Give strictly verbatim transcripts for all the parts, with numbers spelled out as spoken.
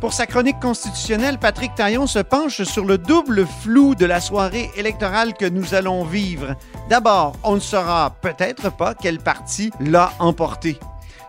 Pour sa chronique constitutionnelle, Patrick Taillon se penche sur le double flou de la soirée électorale que nous allons vivre. D'abord, on ne saura peut-être pas quel parti l'a emporté.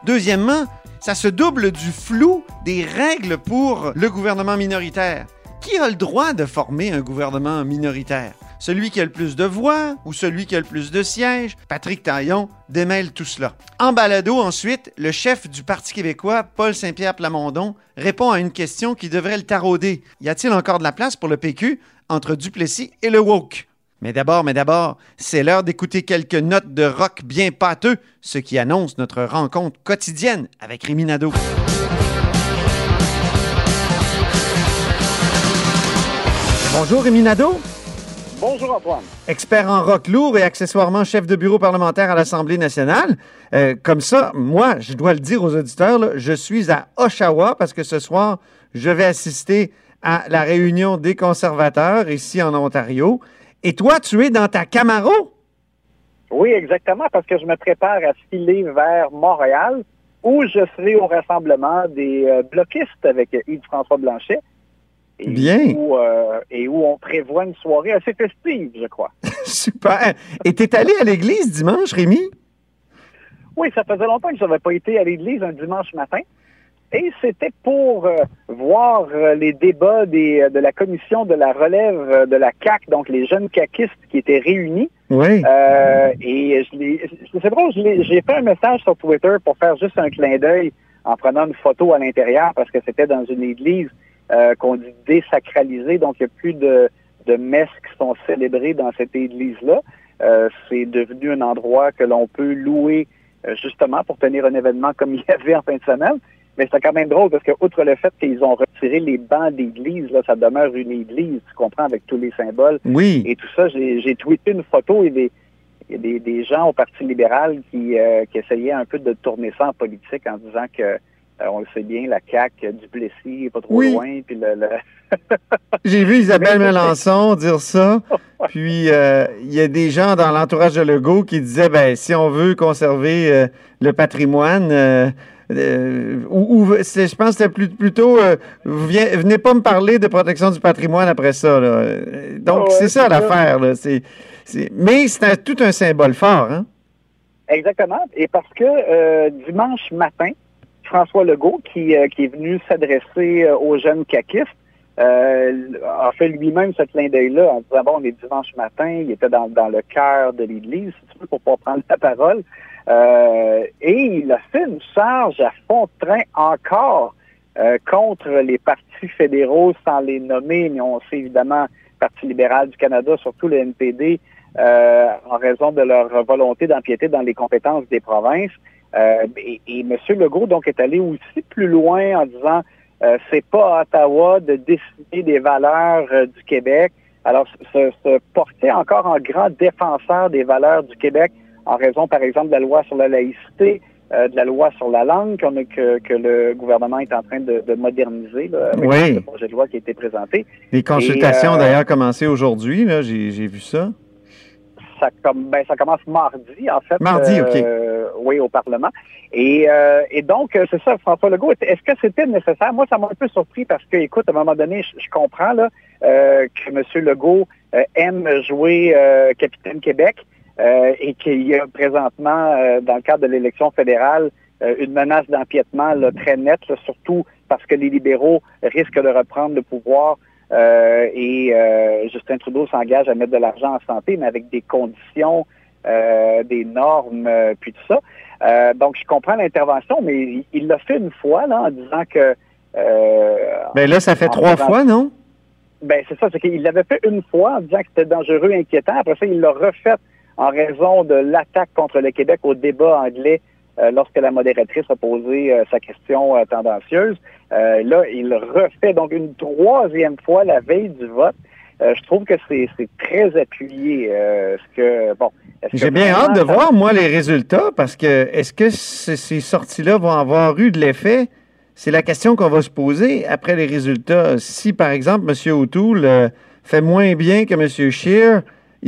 Deuxièmement, ça se double du flou des règles pour le gouvernement minoritaire. Qui a le droit de former un gouvernement minoritaire? Celui qui a le plus de voix ou celui qui a le plus de sièges? Patrick Taillon démêle tout cela. En balado, ensuite, le chef du Parti québécois, Paul Saint-Pierre Plamondon, répond à une question qui devrait le tarauder. Y a-t-il encore de la place pour le P Q entre Duplessis et le woke? Mais d'abord, mais d'abord, c'est l'heure d'écouter quelques notes de rock bien pâteux, ce qui annonce notre rencontre quotidienne avec Rémi Nadeau. Bonjour Rémi Nadeau. Bonjour Antoine. Expert en rock lourd et accessoirement chef de bureau parlementaire à l'Assemblée nationale. Euh, comme ça, moi, je dois le dire aux auditeurs, là, je suis à Oshawa parce que ce soir, je vais assister à la réunion des conservateurs ici en Ontario. Et toi, tu es dans ta Camaro? Oui, exactement, parce que je me prépare à filer vers Montréal où je serai au rassemblement des euh, bloquistes avec Yves-François Blanchet. Et bien. Où, euh, et où on prévoit une soirée assez festive, je crois. Super. Et t'es allé à l'église dimanche, Rémi? Oui, ça faisait longtemps que je n'avais pas été à l'église un dimanche matin. Et c'était pour euh, voir euh, les débats des, de la commission de la relève euh, de la C A Q, donc les jeunes caquistes qui étaient réunis. Oui. Euh, et je l'ai, c'est drôle, je l'ai, j'ai fait un message sur Twitter pour faire juste un clin d'œil en prenant une photo à l'intérieur parce que c'était dans une église Euh, qu'on dit désacralisée, donc il n'y a plus de, de messes qui sont célébrées dans cette église-là. Euh, c'est devenu un endroit que l'on peut louer euh, justement pour tenir un événement comme il y avait en fin de semaine. Mais c'est quand même drôle parce que, outre le fait qu'ils ont retiré les bancs d'église, là, ça demeure une église, tu comprends, avec tous les symboles. Oui. Et tout ça, j'ai, j'ai tweeté une photo et des, et des, des gens au Parti libéral qui, euh, qui essayaient un peu de tourner ça en politique en disant que on le sait bien, la C A Q, Duplessis, pas trop oui. loin. Puis le, le... J'ai vu Isabelle Melançon dire ça. Puis, il euh, y a des gens dans l'entourage de Legault qui disaient, ben si on veut conserver euh, le patrimoine, euh, euh, ou, ou c'est, je pense que c'était plutôt, euh, vous venez, venez pas me parler de protection du patrimoine après ça. Là. Donc, oh, c'est, ouais, ça, c'est ça l'affaire. Là. C'est, c'est... Mais c'est un, tout un symbole fort. Hein? Exactement. Et parce que euh, dimanche matin, François Legault, qui, euh, qui est venu s'adresser euh, aux jeunes caquistes, euh, a fait lui-même ce clin d'œil-là en disant, bon, on est dimanche matin, il était dans, dans le cœur de l'église, si tu veux, pour pouvoir prendre la parole. Euh, et il a fait une charge à fond de train encore euh, contre les partis fédéraux, sans les nommer, mais on sait évidemment Parti libéral du Canada, surtout le N P D, euh, en raison de leur volonté d'empiéter dans les compétences des provinces. Euh, et, et M. Legault, donc, est allé aussi plus loin en disant euh, c'est pas à Ottawa de décider des valeurs euh, du Québec. Alors, se, se portait encore en grand défenseur des valeurs du Québec en raison, par exemple, de la loi sur la laïcité, euh, de la loi sur la langue qu'on a, que, que le gouvernement est en train de, de moderniser là, avec oui. le projet de loi qui a été présenté. Les consultations, et, euh, d'ailleurs, commencé aujourd'hui. Là, j'ai, j'ai vu ça. Ça, comme, ben, ça commence mardi, en fait. Mardi, OK. Euh, oui, au Parlement. Et, euh, et donc, c'est ça, François Legault, est-ce que c'était nécessaire? Moi, ça m'a un peu surpris parce que, écoute, à un moment donné, je, je comprends là, euh, que M. Legault euh, aime jouer euh, Capitaine Québec euh, et qu'il y a présentement, euh, dans le cadre de l'élection fédérale, euh, une menace d'empiètement là, très nette, là, surtout parce que les libéraux risquent de reprendre le pouvoir. Euh, et euh, Justin Trudeau s'engage à mettre de l'argent en santé, mais avec des conditions, euh, des normes, euh, puis tout ça. Euh, donc, je comprends l'intervention, mais il, il l'a fait une fois, là, en disant que... Euh, ben là, ça fait trois disant, fois, non? Ben c'est ça, c'est qu'il l'avait fait une fois en disant que c'était dangereux, inquiétant. Après ça, il l'a refait en raison de l'attaque contre le Québec au débat anglais euh, lorsque la modératrice a posé euh, sa question euh, tendancieuse. Euh, là, il refait donc une troisième fois la veille du vote. Euh, je trouve que c'est, c'est très appuyé. Euh, ce que, bon, est-ce J'ai que bien hâte de ça... voir, moi, les résultats, parce que est-ce que c- ces sorties-là vont avoir eu de l'effet? C'est la question qu'on va se poser après les résultats. Si, par exemple, M. O'Toole euh, fait moins bien que M. Scheer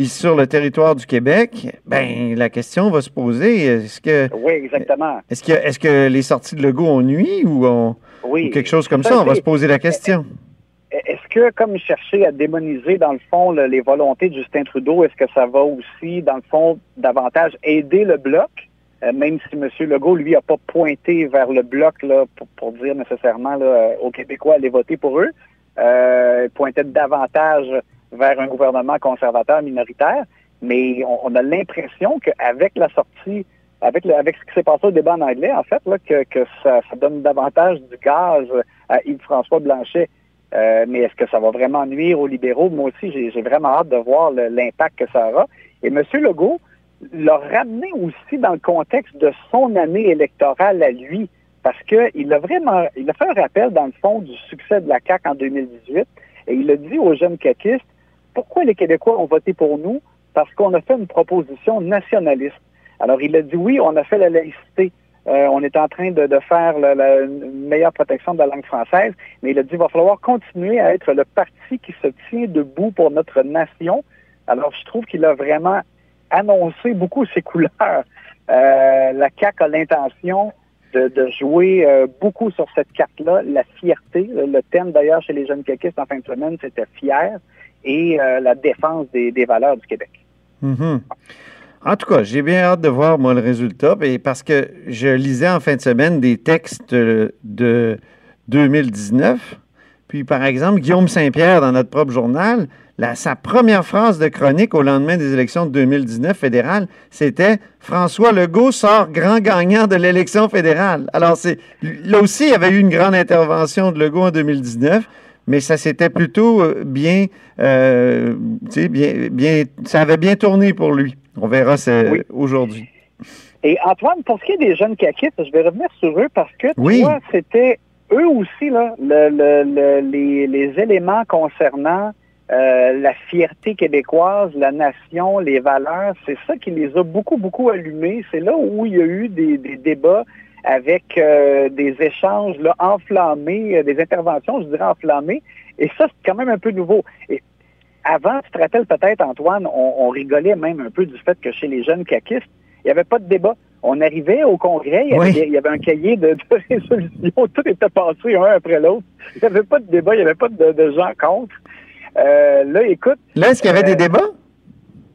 sur le territoire du Québec, ben la question va se poser. Est-ce que oui, exactement. Est-ce que, est-ce que les sorties de Legault ont nuit ou, ont, oui, ou quelque chose comme ça? ça? On va se poser la question. Est-ce que, comme chercher à démoniser, dans le fond, le, les volontés de Justin Trudeau, est-ce que ça va aussi, dans le fond, davantage aider le Bloc? Même si M. Legault, lui, n'a pas pointé vers le Bloc là, pour, pour dire nécessairement là, aux Québécois d'aller voter pour eux, euh, il pointait davantage vers un gouvernement conservateur minoritaire. Mais on, on a l'impression qu'avec la sortie, avec, le, avec ce qui s'est passé au débat en anglais, en fait, là, que, que ça, ça donne davantage du gaz à Yves-François Blanchet. Euh, mais est-ce que ça va vraiment nuire aux libéraux? Moi aussi, j'ai, j'ai vraiment hâte de voir le, l'impact que ça aura. Et M. Legault l'a ramené aussi dans le contexte de son année électorale à lui, parce qu'il a vraiment, il a fait un rappel, dans le fond, du succès de la C A Q en deux mille dix-huit, et il a dit aux jeunes caquistes, pourquoi les Québécois ont voté pour nous? Parce qu'on a fait une proposition nationaliste. Alors, il a dit, oui, on a fait la laïcité, euh, on est en train de, de faire la, la, une meilleure protection de la langue française, mais il a dit, il va falloir continuer à être le parti qui se tient debout pour notre nation. Alors, je trouve qu'il a vraiment annoncer beaucoup ses couleurs. Euh, la C A Q a l'intention de, de jouer euh, beaucoup sur cette carte-là, la fierté. Le thème, d'ailleurs, chez les jeunes caquistes en fin de semaine, c'était « fier » et euh, la défense des, des valeurs du Québec. Mm-hmm. En tout cas, j'ai bien hâte de voir, moi, le résultat, parce que je lisais en fin de semaine des textes de deux mille dix-neuf. Puis, par exemple, Guillaume Saint-Pierre, dans notre propre journal, La, sa première phrase de chronique au lendemain des élections de deux mille dix-neuf fédérales, c'était « François Legault sort grand gagnant de l'élection fédérale ». Alors, c'est, là aussi, il y avait eu une grande intervention de Legault en deux mille dix-neuf, mais ça s'était plutôt bien, euh, tu sais, bien, bien... Ça avait bien tourné pour lui. On verra ça oui. aujourd'hui. Et Antoine, pour ce qui est des jeunes caquistes, je vais revenir sur eux parce que, oui. tu vois, c'était eux aussi, là, le, le, le, les, les éléments concernant Euh, la fierté québécoise, la nation, les valeurs, c'est ça qui les a beaucoup, beaucoup allumés. C'est là où il y a eu des, des débats avec euh, des échanges là, enflammés, euh, des interventions, je dirais enflammées. Et ça, c'est quand même un peu nouveau. Et avant, tu te rappelles peut-être, Antoine, on, on rigolait même un peu du fait que chez les jeunes caquistes, il n'y avait pas de débat. On arrivait au Congrès, il y avait, oui. il y avait un cahier de, de résolutions, tout était passé un après l'autre. Il n'y avait pas de débat, il n'y avait pas de, de gens contre. Euh, là, écoute... Là, est-ce qu'il y avait euh, des débats?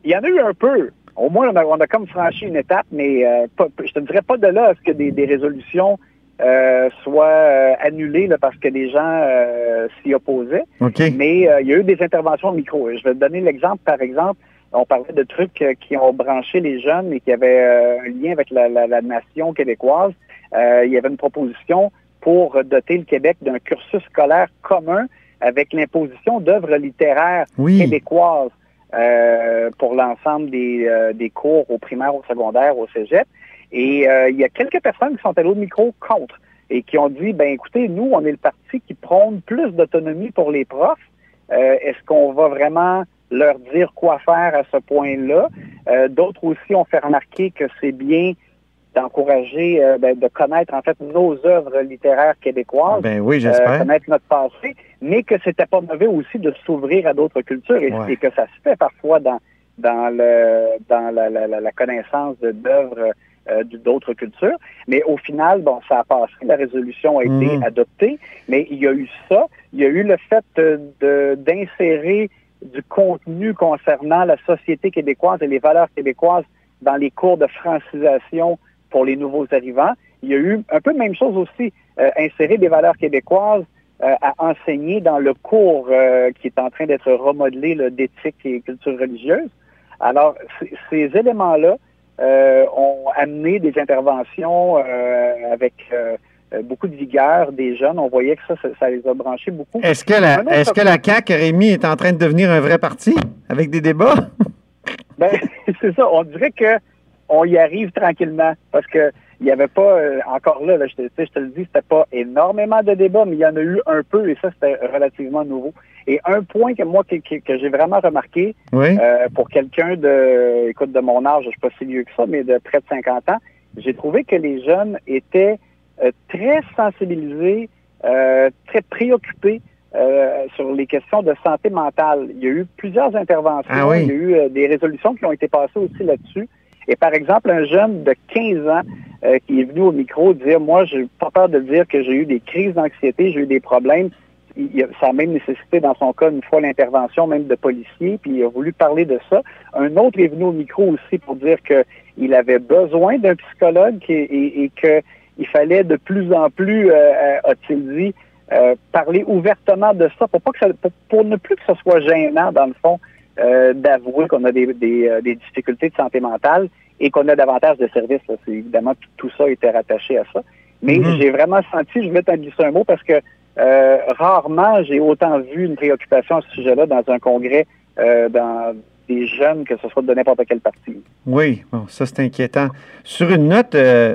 Il y en a eu un peu. Au moins, on a, on a comme franchi une étape, mais euh, pas, je te dirais pas de là à ce que des, des résolutions euh, soient euh, annulées là, parce que les gens euh, s'y opposaient. Okay. Mais euh, il y a eu des interventions au micro. Je vais te donner l'exemple, par exemple, on parlait de trucs euh, qui ont branché les jeunes et qui avaient euh, un lien avec la, la, la nation québécoise. Euh, il y avait une proposition pour doter le Québec d'un cursus scolaire commun avec l'imposition d'œuvres littéraires oui. québécoises euh, pour l'ensemble des, euh, des cours au primaire, au secondaire, au cégep. Et euh, il y a quelques personnes qui sont allées au micro contre et qui ont dit, ben écoutez, nous, on est le parti qui prône plus d'autonomie pour les profs. Euh, est-ce qu'on va vraiment leur dire quoi faire à ce point-là? Euh, d'autres aussi ont fait remarquer que c'est bien d'encourager, euh, ben, de connaître en fait nos œuvres littéraires québécoises, ben oui, j'espère. Euh, connaître notre passé, mais que c'était pas mauvais aussi de s'ouvrir à d'autres cultures et, ouais. et que ça se fait parfois dans dans le dans la, la, la connaissance d'œuvres euh, d'autres cultures. Mais au final, bon, ça a passé, la résolution a mmh. été adoptée, mais il y a eu ça, il y a eu le fait de, d'insérer du contenu concernant la société québécoise et les valeurs québécoises dans les cours de francisation pour les nouveaux arrivants. Il y a eu un peu la même chose aussi, euh, insérer des valeurs québécoises euh, à enseigner dans le cours euh, qui est en train d'être remodelé là, d'éthique et culture religieuse. Alors, c- ces éléments-là euh, ont amené des interventions euh, avec euh, beaucoup de vigueur des jeunes. On voyait que ça, ça, ça les a branchés beaucoup. Est-ce que la, est-ce que la C A Q, Rémi, est en train de devenir un vrai parti avec des débats? Ben, c'est ça. On dirait que on y arrive tranquillement, parce que il n'y avait pas, euh, encore là, là je, te, je te le dis, c'était pas énormément de débats, mais il y en a eu un peu, et ça, c'était relativement nouveau. Et un point que moi, que, que, que j'ai vraiment remarqué, oui. euh, pour quelqu'un de, écoute, de mon âge, je ne suis pas si vieux que ça, mais de près de cinquante ans, j'ai trouvé que les jeunes étaient euh, très sensibilisés, euh, très préoccupés euh, sur les questions de santé mentale. Il y a eu plusieurs interventions, ah oui. il y a eu euh, des résolutions qui ont été passées aussi là-dessus. Et par exemple, un jeune de quinze ans euh, qui est venu au micro dire « Moi, j'ai pas peur de dire que j'ai eu des crises d'anxiété, j'ai eu des problèmes. » Ça a même nécessité, dans son cas, une fois l'intervention même de policiers, puis il a voulu parler de ça. Un autre est venu au micro aussi pour dire qu'il avait besoin d'un psychologue et, et, et qu'il fallait de plus en plus, euh, a-t-il dit, euh, parler ouvertement de ça pour pas que ça, pour, pour ne plus que ce soit gênant, dans le fond, euh, d'avouer qu'on a des, des, euh, des difficultés de santé mentale et qu'on a davantage de services. Là. C'est, évidemment, tout, tout ça était rattaché à ça. Mais mmh. j'ai vraiment senti, je vais t'en glisser un mot parce que Euh, rarement j'ai autant vu une préoccupation à ce sujet-là dans un congrès euh, dans des jeunes, que ce soit de n'importe quel parti. Oui, bon, ça c'est inquiétant. Sur une note euh,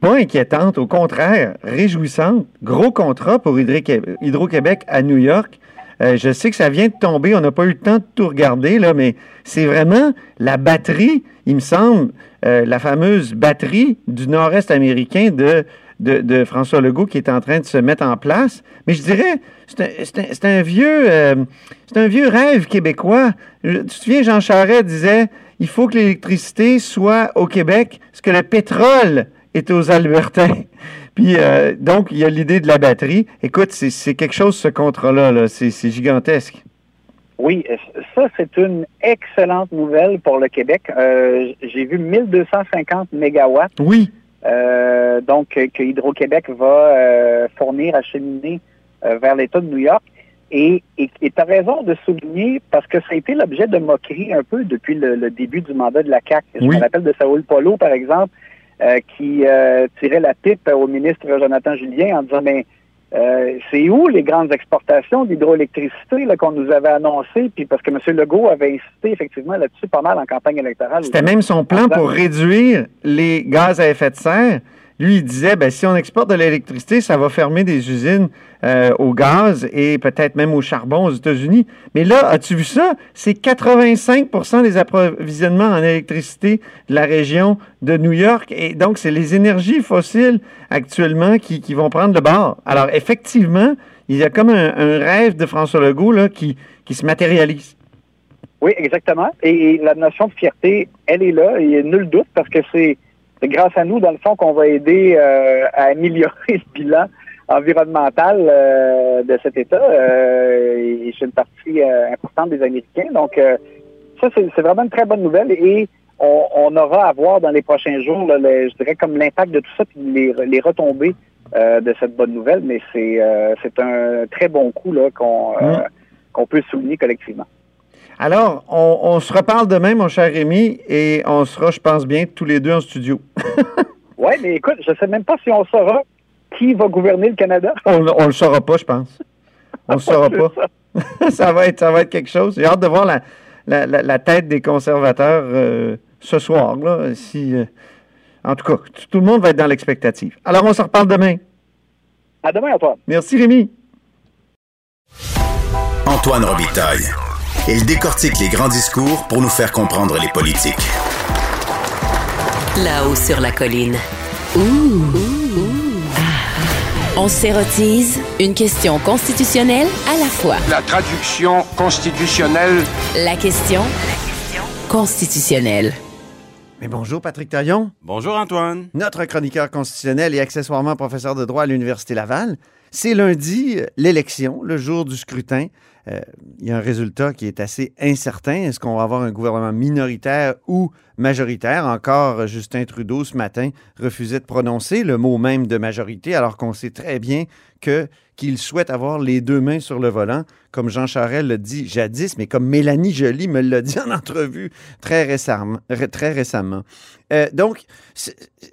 pas inquiétante, au contraire, réjouissante, gros contrat pour Hydro-Québec à New York. Euh, je sais que ça vient de tomber, on n'a pas eu le temps de tout regarder, là, mais c'est vraiment la batterie, il me semble, euh, la fameuse batterie du nord-est américain de De, de François Legault qui est en train de se mettre en place. Mais je dirais, c'est un, c'est un, c'est un vieux euh, c'est un vieux rêve québécois. Je, tu te souviens, Jean Charest disait, il faut que l'électricité soit au Québec, ce que le pétrole est aux Albertains. Puis, euh, donc, il y a l'idée de la batterie. Écoute, c'est, c'est quelque chose, ce contrat-là, là. C'est, c'est gigantesque. Oui, ça, c'est une excellente nouvelle pour le Québec. Euh, j'ai vu mille deux cent cinquante mégawatts. Oui. Euh, donc, que Hydro-Québec va euh, fournir, acheminer euh, vers l'État de New York. Et tu as raison de souligner, parce que ça a été l'objet de moqueries un peu depuis le, le début du mandat de la C A Q. Oui. Je me rappelle de Saoul Polo, par exemple, euh, qui euh, tirait la pipe au ministre Jonathan Julien en disant « Mais euh, c'est où les grandes exportations d'hydroélectricité là, qu'on nous avait annoncées? » Puis parce que M. Legault avait insisté effectivement là-dessus pas mal en campagne électorale. C'était même son plan pour réduire les gaz à effet de serre. Lui, il disait, ben, si on exporte de l'électricité, ça va fermer des usines euh, au gaz et peut-être même au charbon aux États-Unis. Mais là, as-tu vu ça? C'est quatre-vingt-cinq pour cent des approvisionnements en électricité de la région de New York. Et donc, c'est les énergies fossiles actuellement qui, qui vont prendre le bord. Alors, effectivement, il y a comme un, un rêve de François Legault là, qui, qui se matérialise. Oui, exactement. Et, et la notion de fierté, elle est là. Il n'y a nul doute parce que c'est... C'est grâce à nous, dans le fond, qu'on va aider euh, à améliorer le bilan environnemental euh, de cet État euh, et chez une partie euh, importante des Américains. Donc, euh, ça, c'est, c'est vraiment une très bonne nouvelle et on, on aura à voir dans les prochains jours, là, le, je dirais, comme l'impact de tout ça puis les, les retombées euh, de cette bonne nouvelle. Mais c'est, euh, c'est un très bon coup là, qu'on, euh, qu'on peut souligner collectivement. Alors, on, on se reparle demain, mon cher Rémi, et on sera, je pense bien, tous les deux en studio. Oui, mais écoute, je ne sais même pas si on saura qui va gouverner le Canada. On ne le saura pas, je pense. On ne le saura pas. Ça. ça, va être, ça va être quelque chose. J'ai hâte de voir la, la, la, la tête des conservateurs euh, ce soir. Là, si, euh, en tout cas, tout le monde va être dans l'expectative. Alors, on se reparle demain. À demain, Antoine. Merci, Rémi. Antoine Robitaille. Il décortique les grands discours pour nous faire comprendre les politiques. Là-haut sur la colline. Ouh. Ouh. Ouh. Ah. On s'érotise une question constitutionnelle à la fois. La traduction constitutionnelle. La question, la question constitutionnelle. Mais bonjour Patrick Taillon. Bonjour Antoine. Notre chroniqueur constitutionnel et accessoirement professeur de droit à l'Université Laval. C'est lundi, l'élection, le jour du scrutin. Euh, il y a un résultat qui est assez incertain. Est-ce qu'on va avoir un gouvernement minoritaire ou majoritaire? Encore, Justin Trudeau, ce matin, refusait de prononcer le mot même de majorité, alors qu'on sait très bien que, qu'il souhaite avoir les deux mains sur le volant, comme Jean Charest l'a dit jadis, mais comme Mélanie Joly me l'a dit en entrevue très récemment. Très récemment. Euh, donc,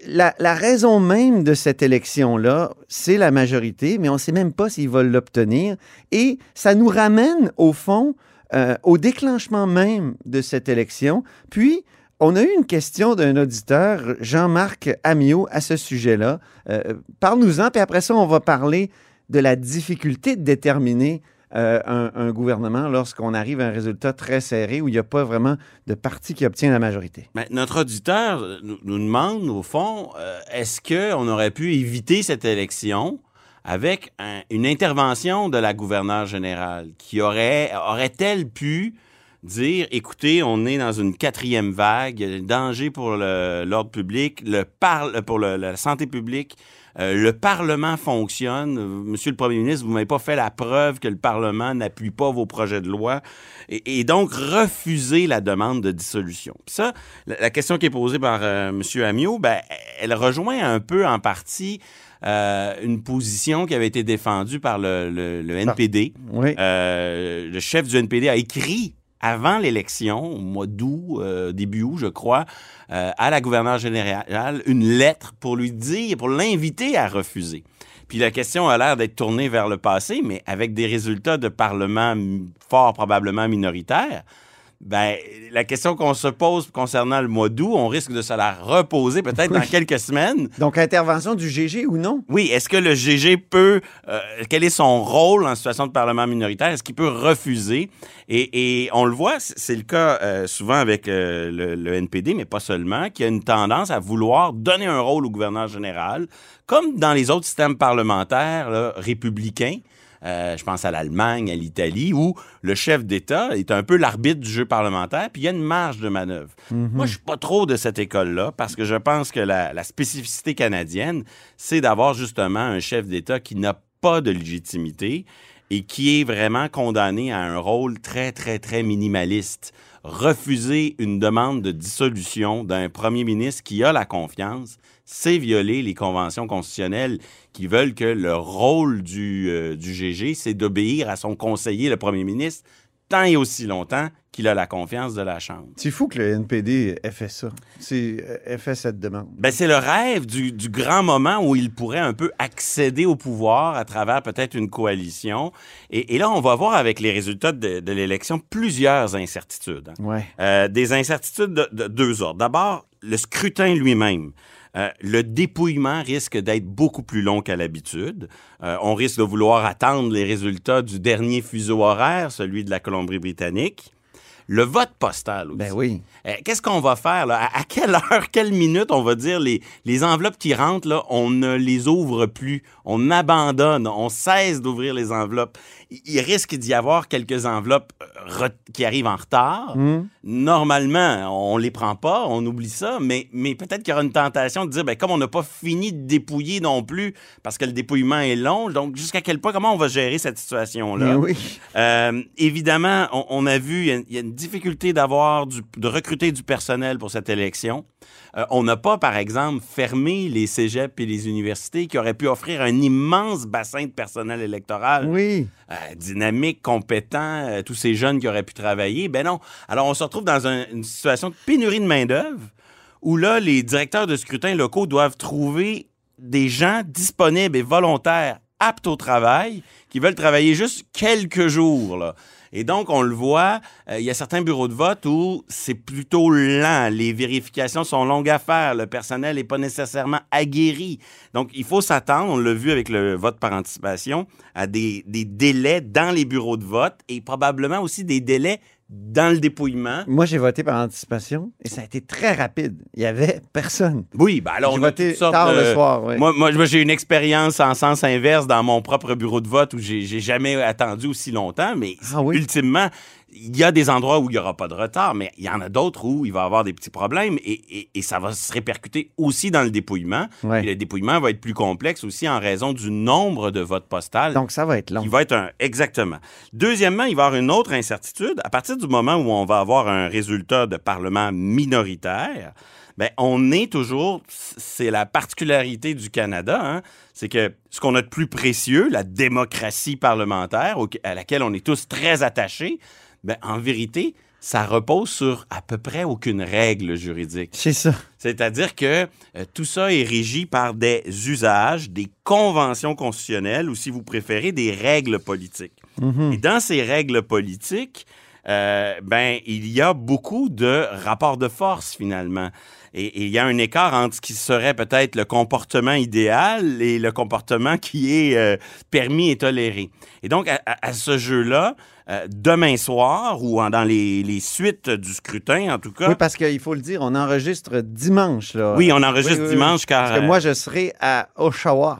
la, la raison même de cette élection-là, c'est la majorité, mais on ne sait même pas s'ils veulent l'obtenir. Et ça nous ramène, au fond, euh, au déclenchement même de cette élection. Puis, on a eu une question d'un auditeur, Jean-Marc Amiot, à ce sujet-là. Euh, parle-nous-en, puis après ça, on va parler de la difficulté de déterminer euh, un, un gouvernement lorsqu'on arrive à un résultat très serré où il n'y a pas vraiment de parti qui obtient la majorité. Mais notre auditeur nous, nous demande, au fond, euh, est-ce qu'on aurait pu éviter cette élection avec un, une intervention de la gouverneure générale qui aurait, aurait-elle pu dire, écoutez, on est dans une quatrième vague, il y a un danger pour le, l'ordre public, le par, pour le, la santé publique, euh, le Parlement fonctionne. Monsieur le premier ministre, vous m'avez pas fait la preuve que le Parlement n'appuie pas vos projets de loi. Et, et donc, refuser la demande de dissolution. Puis ça, la, la question qui est posée par euh, Monsieur Amiot, ben, elle rejoint un peu en partie Euh, une position qui avait été défendue par le, le, le N P D. Oui. Euh, le chef du N P D a écrit avant l'élection, au mois d'août, euh, début août, je crois, euh, à la gouverneure générale, une lettre pour lui dire, pour l'inviter à refuser. Puis la question a l'air d'être tournée vers le passé, mais avec des résultats de Parlement fort probablement minoritaires. Ben, la question qu'on se pose concernant le mois d'août, on risque de se la reposer peut-être oui. dans quelques semaines. Donc, intervention du G G ou non? Oui, est-ce que le G G peut... Euh, quel est son rôle en situation de parlement minoritaire? Est-ce qu'il peut refuser? Et, et on le voit, c'est le cas euh, souvent avec euh, le, le N P D, mais pas seulement, qui a une tendance à vouloir donner un rôle au gouverneur général, comme dans les autres systèmes parlementaires là, républicains. Euh, je pense à l'Allemagne, à l'Italie, où le chef d'État est un peu l'arbitre du jeu parlementaire, puis il y a une marge de manœuvre. Mm-hmm. Moi, je suis pas trop de cette école-là, parce que je pense que la, la spécificité canadienne, c'est d'avoir justement un chef d'État qui n'a pas de légitimité et qui est vraiment condamné à un rôle très, très, très minimaliste. Refuser une demande de dissolution d'un premier ministre qui a la confiance, c'est violer les conventions constitutionnelles qui veulent que le rôle du, euh, du G G, c'est d'obéir à son conseiller, le premier ministre, tant et aussi longtemps qu'il a la confiance de la Chambre. C'est fou que le N P D ait fait ça, c'est, ait fait cette demande. Ben, c'est le rêve du, du grand moment où il pourrait un peu accéder au pouvoir à travers peut-être une coalition. Et, et là, on va voir avec les résultats de, de l'élection plusieurs incertitudes. Hein. Ouais. Euh, des incertitudes de, de deux ordres. D'abord, le scrutin lui-même. Euh, le dépouillement risque d'être beaucoup plus long qu'à l'habitude. Euh, on risque de vouloir attendre les résultats du dernier fuseau horaire, celui de la Colombie-Britannique. Le vote postal aussi. Ben oui. Euh, qu'est-ce qu'on va faire, là? À, à quelle heure, quelle minute, on va dire, les, les enveloppes qui rentrent, là, on ne les ouvre plus. On abandonne, on cesse d'ouvrir les enveloppes. Il, il risque d'y avoir quelques enveloppes re- qui arrivent en retard. Mm. Normalement, on les prend pas, on oublie ça, mais, mais peut-être qu'il y aura une tentation de dire, ben, comme on n'a pas fini de dépouiller non plus, parce que le dépouillement est long, donc jusqu'à quel point, comment on va gérer cette situation-là? Oui. Euh, évidemment, on, on a vu, il y, y a une difficulté d'avoir du, de recruter du personnel pour cette élection. Euh, on n'a pas, par exemple, fermé les cégeps et les universités qui auraient pu offrir un immense bassin de personnel électoral. Oui. Euh, dynamique, compétent, euh, tous ces jeunes qui auraient pu travailler. Ben non. Alors, on se retrouve dans un, une situation de pénurie de main-d'œuvre où là, les directeurs de scrutin locaux doivent trouver des gens disponibles et volontaires, aptes au travail, qui veulent travailler juste quelques jours, là. Et donc, on le voit, euh, il y a certains bureaux de vote où c'est plutôt lent. Les vérifications sont longues à faire. Le personnel n'est pas nécessairement aguerri. Donc, il faut s'attendre, on l'a vu avec le vote par anticipation, à des, des délais dans les bureaux de vote et probablement aussi des délais dans le dépouillement. Moi, j'ai voté par anticipation et ça a été très rapide. Il n'y avait personne. Oui, bien alors... J'ai on voté tard de... le soir, oui. Moi, moi, j'ai une expérience en sens inverse dans mon propre bureau de vote où j'ai, j'ai jamais attendu aussi longtemps, mais ah, oui. ultimement, il y a des endroits où il n'y aura pas de retard, mais il y en a d'autres où il va y avoir des petits problèmes et, et, et ça va se répercuter aussi dans le dépouillement. Ouais. Et le dépouillement va être plus complexe aussi en raison du nombre de votes postales. Donc, ça va être long. Il va être un... Exactement. Deuxièmement, il va y avoir une autre incertitude. À partir du moment où on va avoir un résultat de parlement minoritaire, bien, on est toujours, c'est la particularité du Canada, hein, c'est que ce qu'on a de plus précieux, la démocratie parlementaire, au, à laquelle on est tous très attachés, bien, en vérité, ça repose sur à peu près aucune règle juridique. C'est ça. C'est-à-dire que euh, tout ça est régi par des usages, des conventions constitutionnelles ou, si vous préférez, des règles politiques. Mm-hmm. Et dans ces règles politiques, euh, ben, il y a beaucoup de rapports de force, finalement. Et, et il y a un écart entre ce qui serait peut-être le comportement idéal et le comportement qui est euh, permis et toléré. Et donc, à, à ce jeu-là, euh, demain soir, ou en, dans les, les suites du scrutin, en tout cas... Oui, parce qu'il faut le dire, on enregistre dimanche. Là. Oui, on enregistre oui, oui, dimanche, oui, car... Parce que moi, je serai à Oshawa.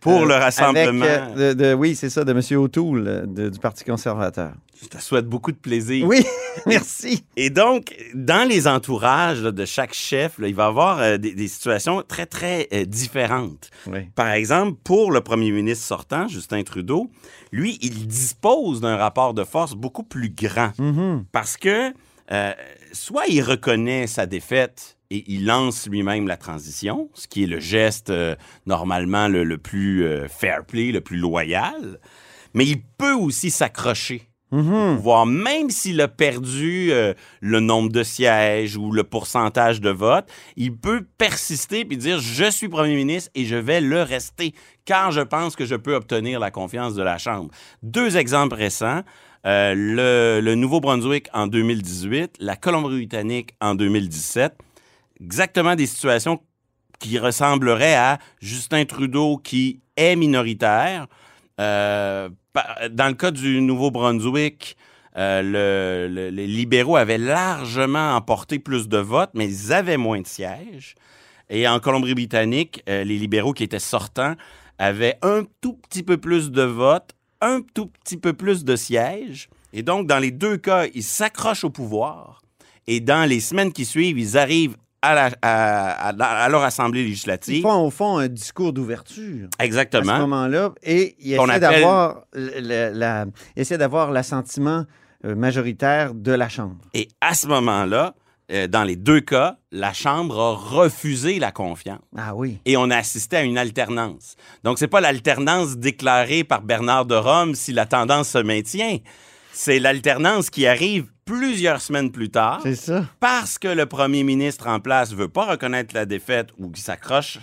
Pour euh, le rassemblement. Avec, euh, de, de, oui, c'est ça, de M. O'Toole, de, du Parti conservateur. Je te souhaite beaucoup de plaisir. Oui, merci. Et donc, dans les entourages là, de chaque chef, là, il va y avoir euh, des, des situations très, très euh, différentes. Oui. Par exemple, pour le premier ministre sortant, Justin Trudeau, lui, il dispose d'un rapport de force beaucoup plus grand. Mm-hmm. Parce que euh, soit il reconnaît sa défaite... Et il lance lui-même la transition, ce qui est le geste euh, normalement le, le plus euh, fair play, le plus loyal. Mais il peut aussi s'accrocher. Mm-hmm. Voire même s'il a perdu euh, le nombre de sièges ou le pourcentage de votes, il peut persister puis dire « Je suis premier ministre et je vais le rester, car je pense que je peux obtenir la confiance de la Chambre. » Deux exemples récents. Euh, le, le Nouveau-Brunswick en deux mille dix-huit, la Colombie-Britannique en deux mille dix-sept... Exactement des situations qui ressembleraient à Justin Trudeau qui est minoritaire. Euh, dans le cas du Nouveau-Brunswick, euh, le, le, les libéraux avaient largement emporté plus de votes, mais ils avaient moins de sièges. Et en Colombie-Britannique, euh, les libéraux qui étaient sortants avaient un tout petit peu plus de votes, un tout petit peu plus de sièges. Et donc, dans les deux cas, ils s'accrochent au pouvoir. Et dans les semaines qui suivent, ils arrivent À, la, à, à, à leur assemblée législative. Ils font, au fond, un discours d'ouverture. Exactement. À ce moment-là. Et ils essaient d'avoir le, la, essaient d'avoir l'assentiment majoritaire de la Chambre. Et à ce moment-là, euh, dans les deux cas, la Chambre a refusé la confiance. Ah oui. Et on a assisté à une alternance. Donc, c'est pas l'alternance déclarée par Bernard de Rome si la tendance se maintient. C'est l'alternance qui arrive plusieurs semaines plus tard. C'est ça. Parce que le premier ministre en place ne veut pas reconnaître la défaite ou qu'il s'accroche.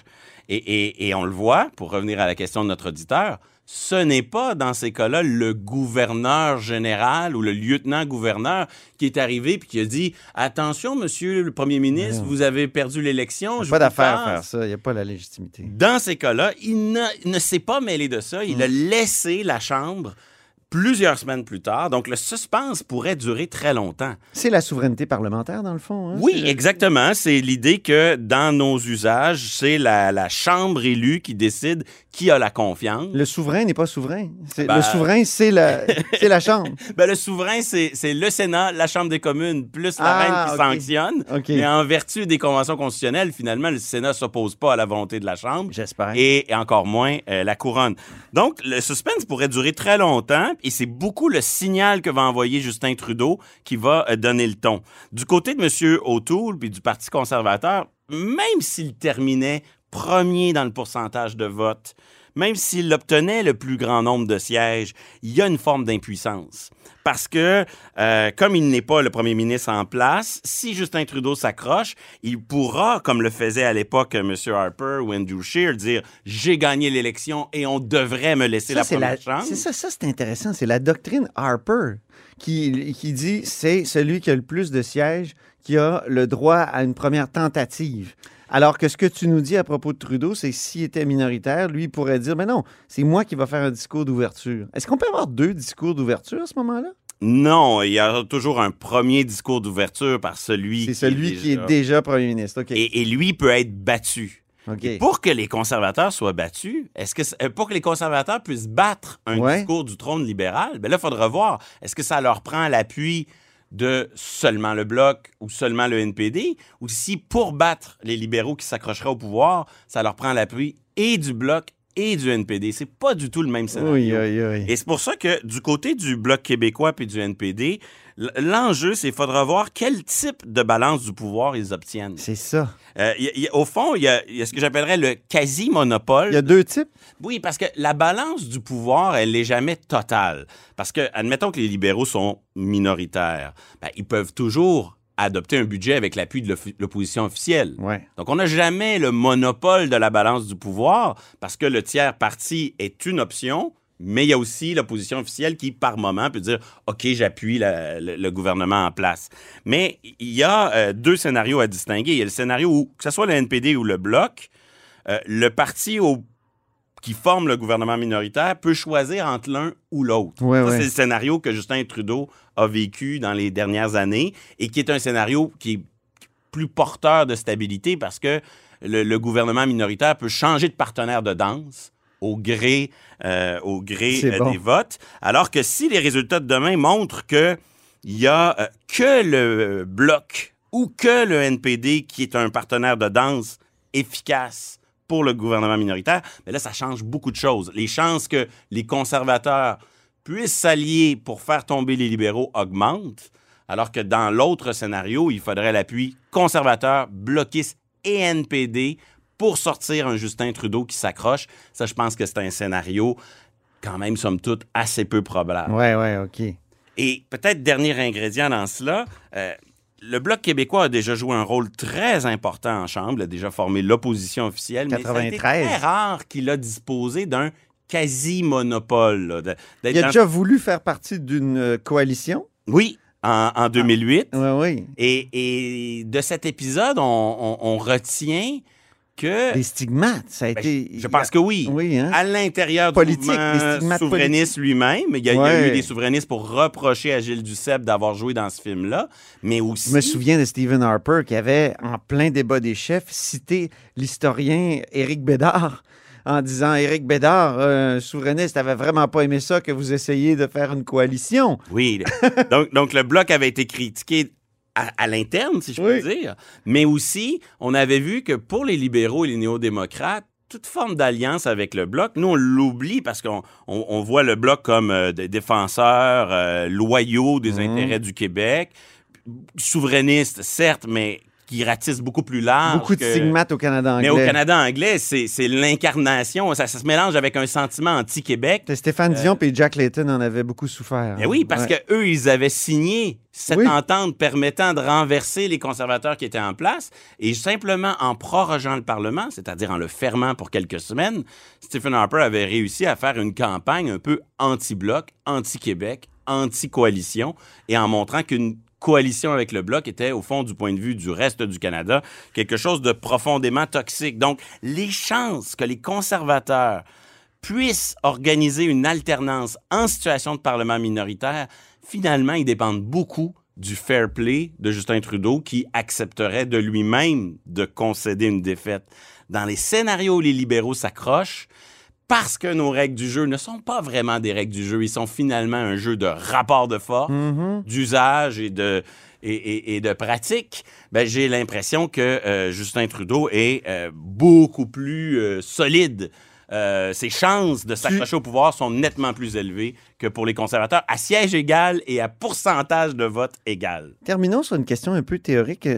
Et, et, et on le voit, pour revenir à la question de notre auditeur, ce n'est pas dans ces cas-là le gouverneur général ou le lieutenant-gouverneur qui est arrivé et qui a dit « Attention, monsieur le premier ministre, non. vous avez perdu l'élection. » Il n'y a pas d'affaire à faire ça, il n'y a pas la légitimité. Dans ces cas-là, il, il ne s'est pas mêlé de ça, il mmh. a laissé la Chambre plusieurs semaines plus tard, donc le suspense pourrait durer très longtemps. C'est la souveraineté parlementaire, dans le fond. Hein? Oui, c'est... exactement. C'est l'idée que, dans nos usages, c'est la, la Chambre élue qui décide qui a la confiance. Le souverain n'est pas souverain. C'est... Ben... Le souverain, c'est la, c'est la Chambre. Ben, le souverain, c'est, c'est le Sénat, la Chambre des communes, plus la ah, reine qui okay. sanctionne. Okay. Mais en vertu des conventions constitutionnelles, finalement, le Sénat ne s'oppose pas à la volonté de la Chambre. J'espère. Et, et encore moins euh, la couronne. Donc, le suspense pourrait durer très longtemps. Et c'est beaucoup le signal que va envoyer Justin Trudeau qui va euh, donner le ton. Du côté de M. O'Toole puis du Parti conservateur, même s'il terminait premier dans le pourcentage de vote, même s'il obtenait le plus grand nombre de sièges, il y a une forme d'impuissance. Parce que, euh, comme il n'est pas le premier ministre en place, si Justin Trudeau s'accroche, il pourra, comme le faisait à l'époque M. Harper ou Andrew Scheer, dire « J'ai gagné l'élection et on devrait me laisser ça, la première la, chambre. » C'est ça, ça c'est intéressant. C'est la doctrine Harper qui, qui dit « C'est celui qui a le plus de sièges qui a le droit à une première tentative. » Alors que ce que tu nous dis à propos de Trudeau, c'est s'il était minoritaire, lui, il pourrait dire « Mais non, c'est moi qui vais faire un discours d'ouverture. » Est-ce qu'on peut avoir deux discours d'ouverture à ce moment-là? Non, il y a toujours un premier discours d'ouverture par celui, c'est celui qui, est qui est déjà premier ministre. Okay. Et, et lui peut être battu. Okay. Pour que les conservateurs soient battus, est-ce que pour que les conservateurs puissent battre un ouais. discours du trône libéral, ben là, il faudra voir, est-ce que ça leur prend l'appui de seulement le Bloc ou seulement le N P D, ou si pour battre les libéraux qui s'accrocheraient au pouvoir, ça leur prend l'appui et du Bloc et du N P D. C'est pas du tout le même scénario. Oui, oui, oui. Et c'est pour ça que du côté du Bloc québécois puis du N P D, l'enjeu, c'est qu'il faudra voir quel type de balance du pouvoir ils obtiennent. C'est ça. Euh, y a, y a, au fond, il y, y a ce que j'appellerais le quasi-monopole. Il y a deux types? Oui, parce que la balance du pouvoir, elle n'est jamais totale. Parce que, admettons que les libéraux sont minoritaires, ben, ils peuvent toujours adopter un budget avec l'appui de l'opposition officielle. Ouais. Donc, on n'a jamais le monopole de la balance du pouvoir parce que le tiers parti est une option, Mais il y a aussi l'opposition officielle qui, par moment, peut dire « OK, j'appuie la, le, le gouvernement en place ». Mais il y a euh, deux scénarios à distinguer. Il y a le scénario où, que ce soit le N P D ou le Bloc, euh, le parti au, qui forme le gouvernement minoritaire peut choisir entre l'un ou l'autre. Ouais, Ça, ouais. c'est le scénario que Justin Trudeau a vécu dans les dernières années et qui est un scénario qui est plus porteur de stabilité parce que le, le gouvernement minoritaire peut changer de partenaire de danse au gré, euh, au gré euh, bon. des votes. Alors que si les résultats de demain montrent qu'il n'y a euh, que le Bloc ou que le N P D qui est un partenaire de danse efficace pour le gouvernement minoritaire, bien là, ça change beaucoup de choses. Les chances que les conservateurs puissent s'allier pour faire tomber les libéraux augmentent, alors que dans l'autre scénario, il faudrait l'appui conservateur, bloquiste et N P D pour sortir un Justin Trudeau qui s'accroche. Ça, je pense que c'est un scénario quand même, somme toute, assez peu probable. Oui, oui, OK. Et peut-être dernier ingrédient dans cela, euh, le Bloc québécois a déjà joué un rôle très important en Chambre, il a déjà formé l'opposition officielle, quatre-vingt-treize. Mais c'est très rare qu'il a disposé d'un quasi-monopole. Là, de, il a un... déjà voulu faire partie d'une coalition? Oui. En, en deux mille huit. Ah, oui, oui. Et, et de cet épisode, on, on, on retient que... Les stigmates, ça a ben, été... Je, je pense a... que oui. oui hein? À l'intérieur politique, du mouvement souverainiste politique. Lui-même, il y, a, ouais. il y a eu des souverainistes pour reprocher à Gilles Duceppe d'avoir joué dans ce film-là, mais aussi... Je me souviens de Stephen Harper qui avait, en plein débat des chefs, cité l'historien Eric Bédard en disant « Éric Bédard, euh, souverainiste, n'avait vraiment pas aimé ça que vous essayiez de faire une coalition. » Oui. donc, donc, le Bloc avait été critiqué à, à l'interne, si je oui. peux dire. Mais aussi, on avait vu que pour les libéraux et les néo-démocrates, toute forme d'alliance avec le Bloc, nous, on l'oublie parce qu'on on, on voit le Bloc comme euh, des défenseurs euh, loyaux des mmh. intérêts du Québec, souverainistes, certes, mais... qui ratisse beaucoup plus large. Beaucoup de que... stigmates au Canada anglais. Mais au Canada anglais, c'est, c'est l'incarnation. Ça, ça se mélange avec un sentiment anti-Québec. De Stéphane Dion et euh... Jack Layton en avaient beaucoup souffert. Hein. Oui, parce ouais. qu'eux, ils avaient signé cette oui. entente permettant de renverser les conservateurs qui étaient en place. Et simplement en prorogeant le Parlement, c'est-à-dire en le fermant pour quelques semaines, Stephen Harper avait réussi à faire une campagne un peu anti-Bloc, anti-Québec, anti-coalition, et en montrant qu'une coalition avec le Bloc était, au fond, du point de vue du reste du Canada, quelque chose de profondément toxique. Donc, les chances que les conservateurs puissent organiser une alternance en situation de parlement minoritaire, finalement, ils dépendent beaucoup du fair play de Justin Trudeau qui accepterait de lui-même de concéder une défaite. Dans les scénarios où les libéraux s'accrochent, parce que nos règles du jeu ne sont pas vraiment des règles du jeu. Ils sont finalement un jeu de rapport de force, mm-hmm. d'usage et de, et, et, et de pratique. Ben, j'ai l'impression que euh, Justin Trudeau est euh, beaucoup plus euh, solide. Euh, ses chances de s'accrocher au pouvoir sont nettement plus élevées que pour les conservateurs, à siège égal et à pourcentage de vote égal. Terminons sur une question un peu théorique.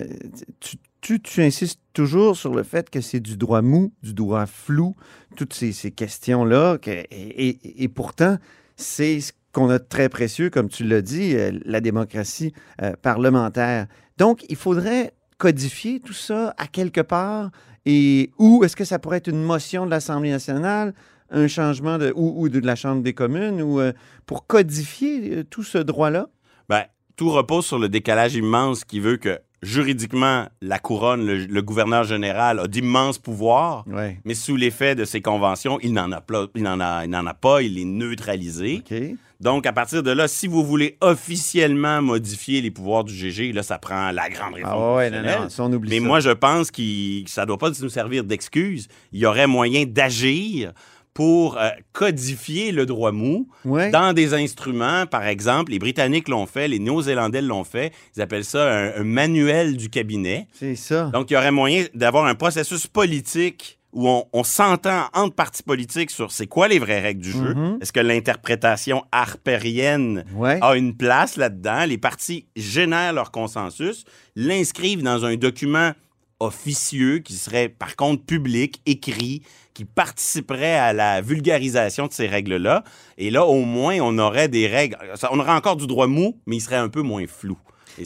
Tu, tu, tu insistes toujours sur le fait que c'est du droit mou, du droit flou, toutes ces, ces questions-là. Que, et, et, et pourtant, c'est ce qu'on a de très précieux, comme tu l'as dit, euh, la démocratie euh, parlementaire. Donc, il faudrait codifier tout ça à quelque part. Et où est-ce que ça pourrait être une motion de l'Assemblée nationale, un changement de, ou, ou de la Chambre des communes, ou euh, pour codifier euh, tout ce droit-là? Bien, tout repose sur le décalage immense qui veut que, juridiquement, la couronne, le, le gouverneur général a d'immenses pouvoirs, ouais. mais sous l'effet de ces conventions, il n'en a, pl- il n'en a, il n'en a pas, il est neutralisé. Okay. Donc, à partir de là, si vous voulez officiellement modifier les pouvoirs du G G, là, ça prend la grande réforme. Ah ouais, non, non, si on oublie Mais ça. moi, je pense que ça ne doit pas nous servir d'excuse. Il y aurait moyen d'agir pour euh, codifier le droit mou ouais. dans des instruments. Par exemple, les Britanniques l'ont fait, les Néo-Zélandais l'ont fait. Ils appellent ça un, un manuel du cabinet. C'est ça. Donc, il y aurait moyen d'avoir un processus politique où on, on s'entend entre partis politiques sur c'est quoi les vraies règles du jeu. Mm-hmm. Est-ce que l'interprétation harpérienne ouais. a une place là-dedans? Les partis génèrent leur consensus, l'inscrivent dans un document officieux qui serait, par contre, public, écrit, qui participerait à la vulgarisation de ces règles-là. Et là, au moins, on aurait des règles... On aurait encore du droit mou, mais il serait un peu moins flou.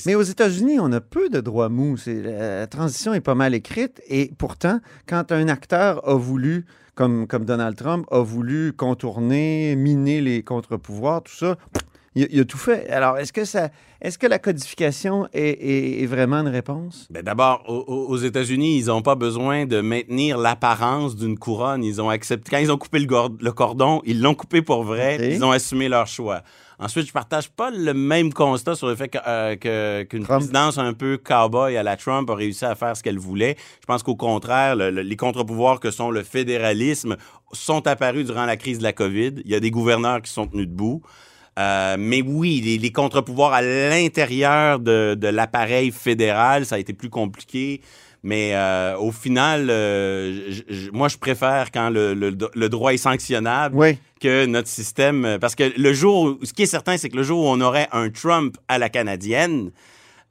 Mais aux États-Unis, on a peu de droits mous. C'est, la transition est pas mal écrite. Et pourtant, quand un acteur a voulu, comme, comme Donald Trump, a voulu contourner, miner les contre-pouvoirs, tout ça... Il, il a tout fait. Alors, est-ce que, ça, est-ce que la codification est, est, est vraiment une réponse? Bien, d'abord, aux, aux États-Unis, ils n'ont pas besoin de maintenir l'apparence d'une couronne. Ils ont accepté. Quand ils ont coupé le, gord- le cordon, ils l'ont coupé pour vrai. Okay. Ils ont assumé leur choix. Ensuite, je ne partage pas le même constat sur le fait que, euh, que, qu'une Trump. présidence un peu cow-boy à la Trump a réussi à faire ce qu'elle voulait. Je pense qu'au contraire, le, le, les contre-pouvoirs que sont le fédéralisme sont apparus durant la crise de la COVID. Il y a des gouverneurs qui sont tenus debout. Euh, mais oui, les, les contre-pouvoirs à l'intérieur de, de l'appareil fédéral, ça a été plus compliqué. Mais euh, au final, euh, j, j, moi, je préfère quand le, le, le droit est sanctionnable oui. que notre système... Parce que le jour... Ce qui est certain, c'est que le jour où on aurait un Trump à la canadienne...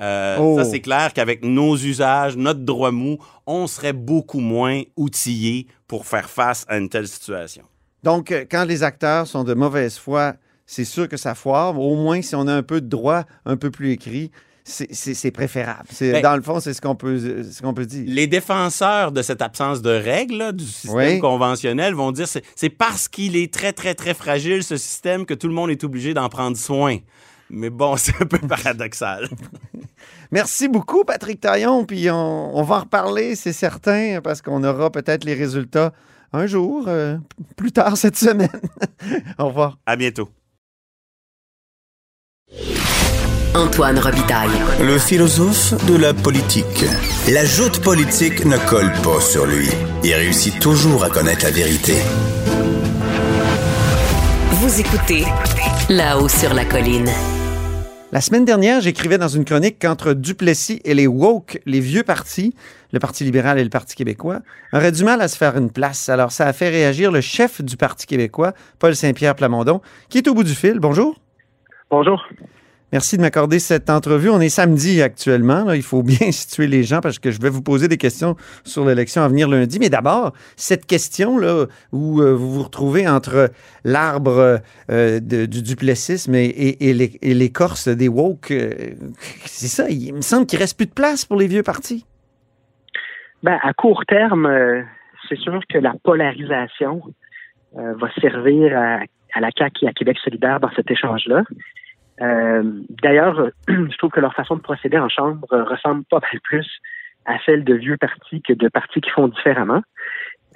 Euh, oh. Ça, c'est clair qu'avec nos usages, notre droit mou, on serait beaucoup moins outillés pour faire face à une telle situation. Donc, quand les acteurs sont de mauvaise foi... C'est sûr que ça foire. Au moins, si on a un peu de droit, un peu plus écrit, c'est, c'est, c'est préférable. C'est, ben, dans le fond, c'est ce qu'on peut, ce qu'on peut dire. Les défenseurs de cette absence de règles là, du système oui. conventionnel vont dire que c'est, c'est parce qu'il est très, très, très fragile, ce système, que tout le monde est obligé d'en prendre soin. Mais bon, c'est un peu paradoxal. Merci beaucoup, Patrick Taillon. Puis on, on va en reparler, c'est certain, parce qu'on aura peut-être les résultats un jour, euh, plus tard cette semaine. Au revoir. À bientôt. Antoine Robitaille. Le philosophe de la politique. La joute politique ne colle pas sur lui. Il réussit toujours à connaître la vérité. Vous écoutez Là-haut sur la colline. La semaine dernière, j'écrivais dans une chronique qu'entre Duplessis et les woke, les vieux partis, le Parti libéral et le Parti québécois, auraient du mal à se faire une place. Alors ça a fait réagir le chef du Parti québécois, Paul Saint-Pierre Plamondon, qui est au bout du fil. Bonjour. Bonjour. Merci de m'accorder cette entrevue. On est samedi actuellement. Là. Il faut bien situer les gens parce que je vais vous poser des questions sur l'élection à venir lundi. Mais d'abord, cette question là où euh, vous vous retrouvez entre l'arbre euh, de, du duplessisme et, et, et, les, et l'écorce des woke, euh, c'est ça. Il me semble qu'il ne reste plus de place pour les vieux partis. Ben, à court terme, euh, c'est sûr que la polarisation euh, va servir à, à la C A Q et à Québec solidaire dans cet échange-là. Euh, d'ailleurs, je trouve que leur façon de procéder en chambre ressemble pas mal plus à celle de vieux partis que de partis qui font différemment.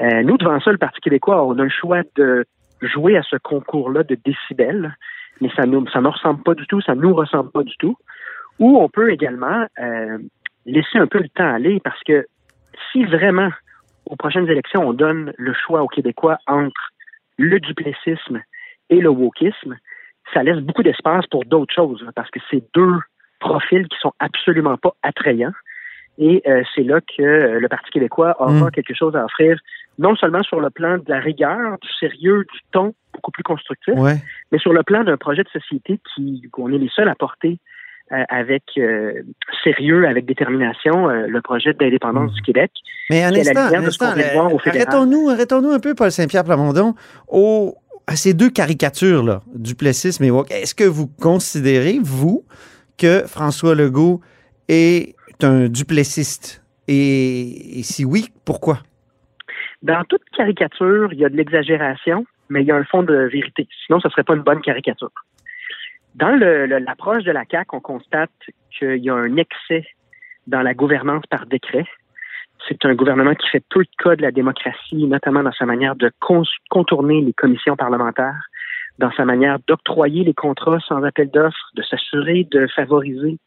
Euh, nous, devant ça, le Parti québécois, on a le choix de jouer à ce concours-là de décibels, mais ça nous, ça ne ressemble pas du tout, ça nous ressemble pas du tout. Ou on peut également euh, laisser un peu le temps aller, parce que si vraiment, aux prochaines élections, on donne le choix aux Québécois entre le duplessisme et le wokisme, ça laisse beaucoup d'espace pour d'autres choses, parce que c'est deux profils qui sont absolument pas attrayants. Et euh, c'est là que euh, le Parti québécois aura mmh. quelque chose à offrir, non seulement sur le plan de la rigueur, du sérieux, du ton beaucoup plus constructif, ouais. mais sur le plan d'un projet de société qui, qu'on est les seuls à porter euh, avec euh, sérieux, avec détermination, euh, le projet d'indépendance mmh. du Québec. Mais un instant, un instant euh, arrêtons-nous, arrêtons-nous un peu, Paul Saint-Pierre Plamondon, au... à ces deux caricatures-là, duplessisme et woke, est-ce que vous considérez, vous, que François Legault est un duplessiste? Et, et si oui, pourquoi? Dans toute caricature, il y a de l'exagération, mais il y a un fond de vérité. Sinon, ce ne serait pas une bonne caricature. Dans le, le, l'approche de la C A Q, on constate qu'il y a un excès dans la gouvernance par décret. C'est un gouvernement qui fait peu de cas de la démocratie, notamment dans sa manière de con- contourner les commissions parlementaires, dans sa manière d'octroyer les contrats sans appel d'offres, de s'assurer de favoriser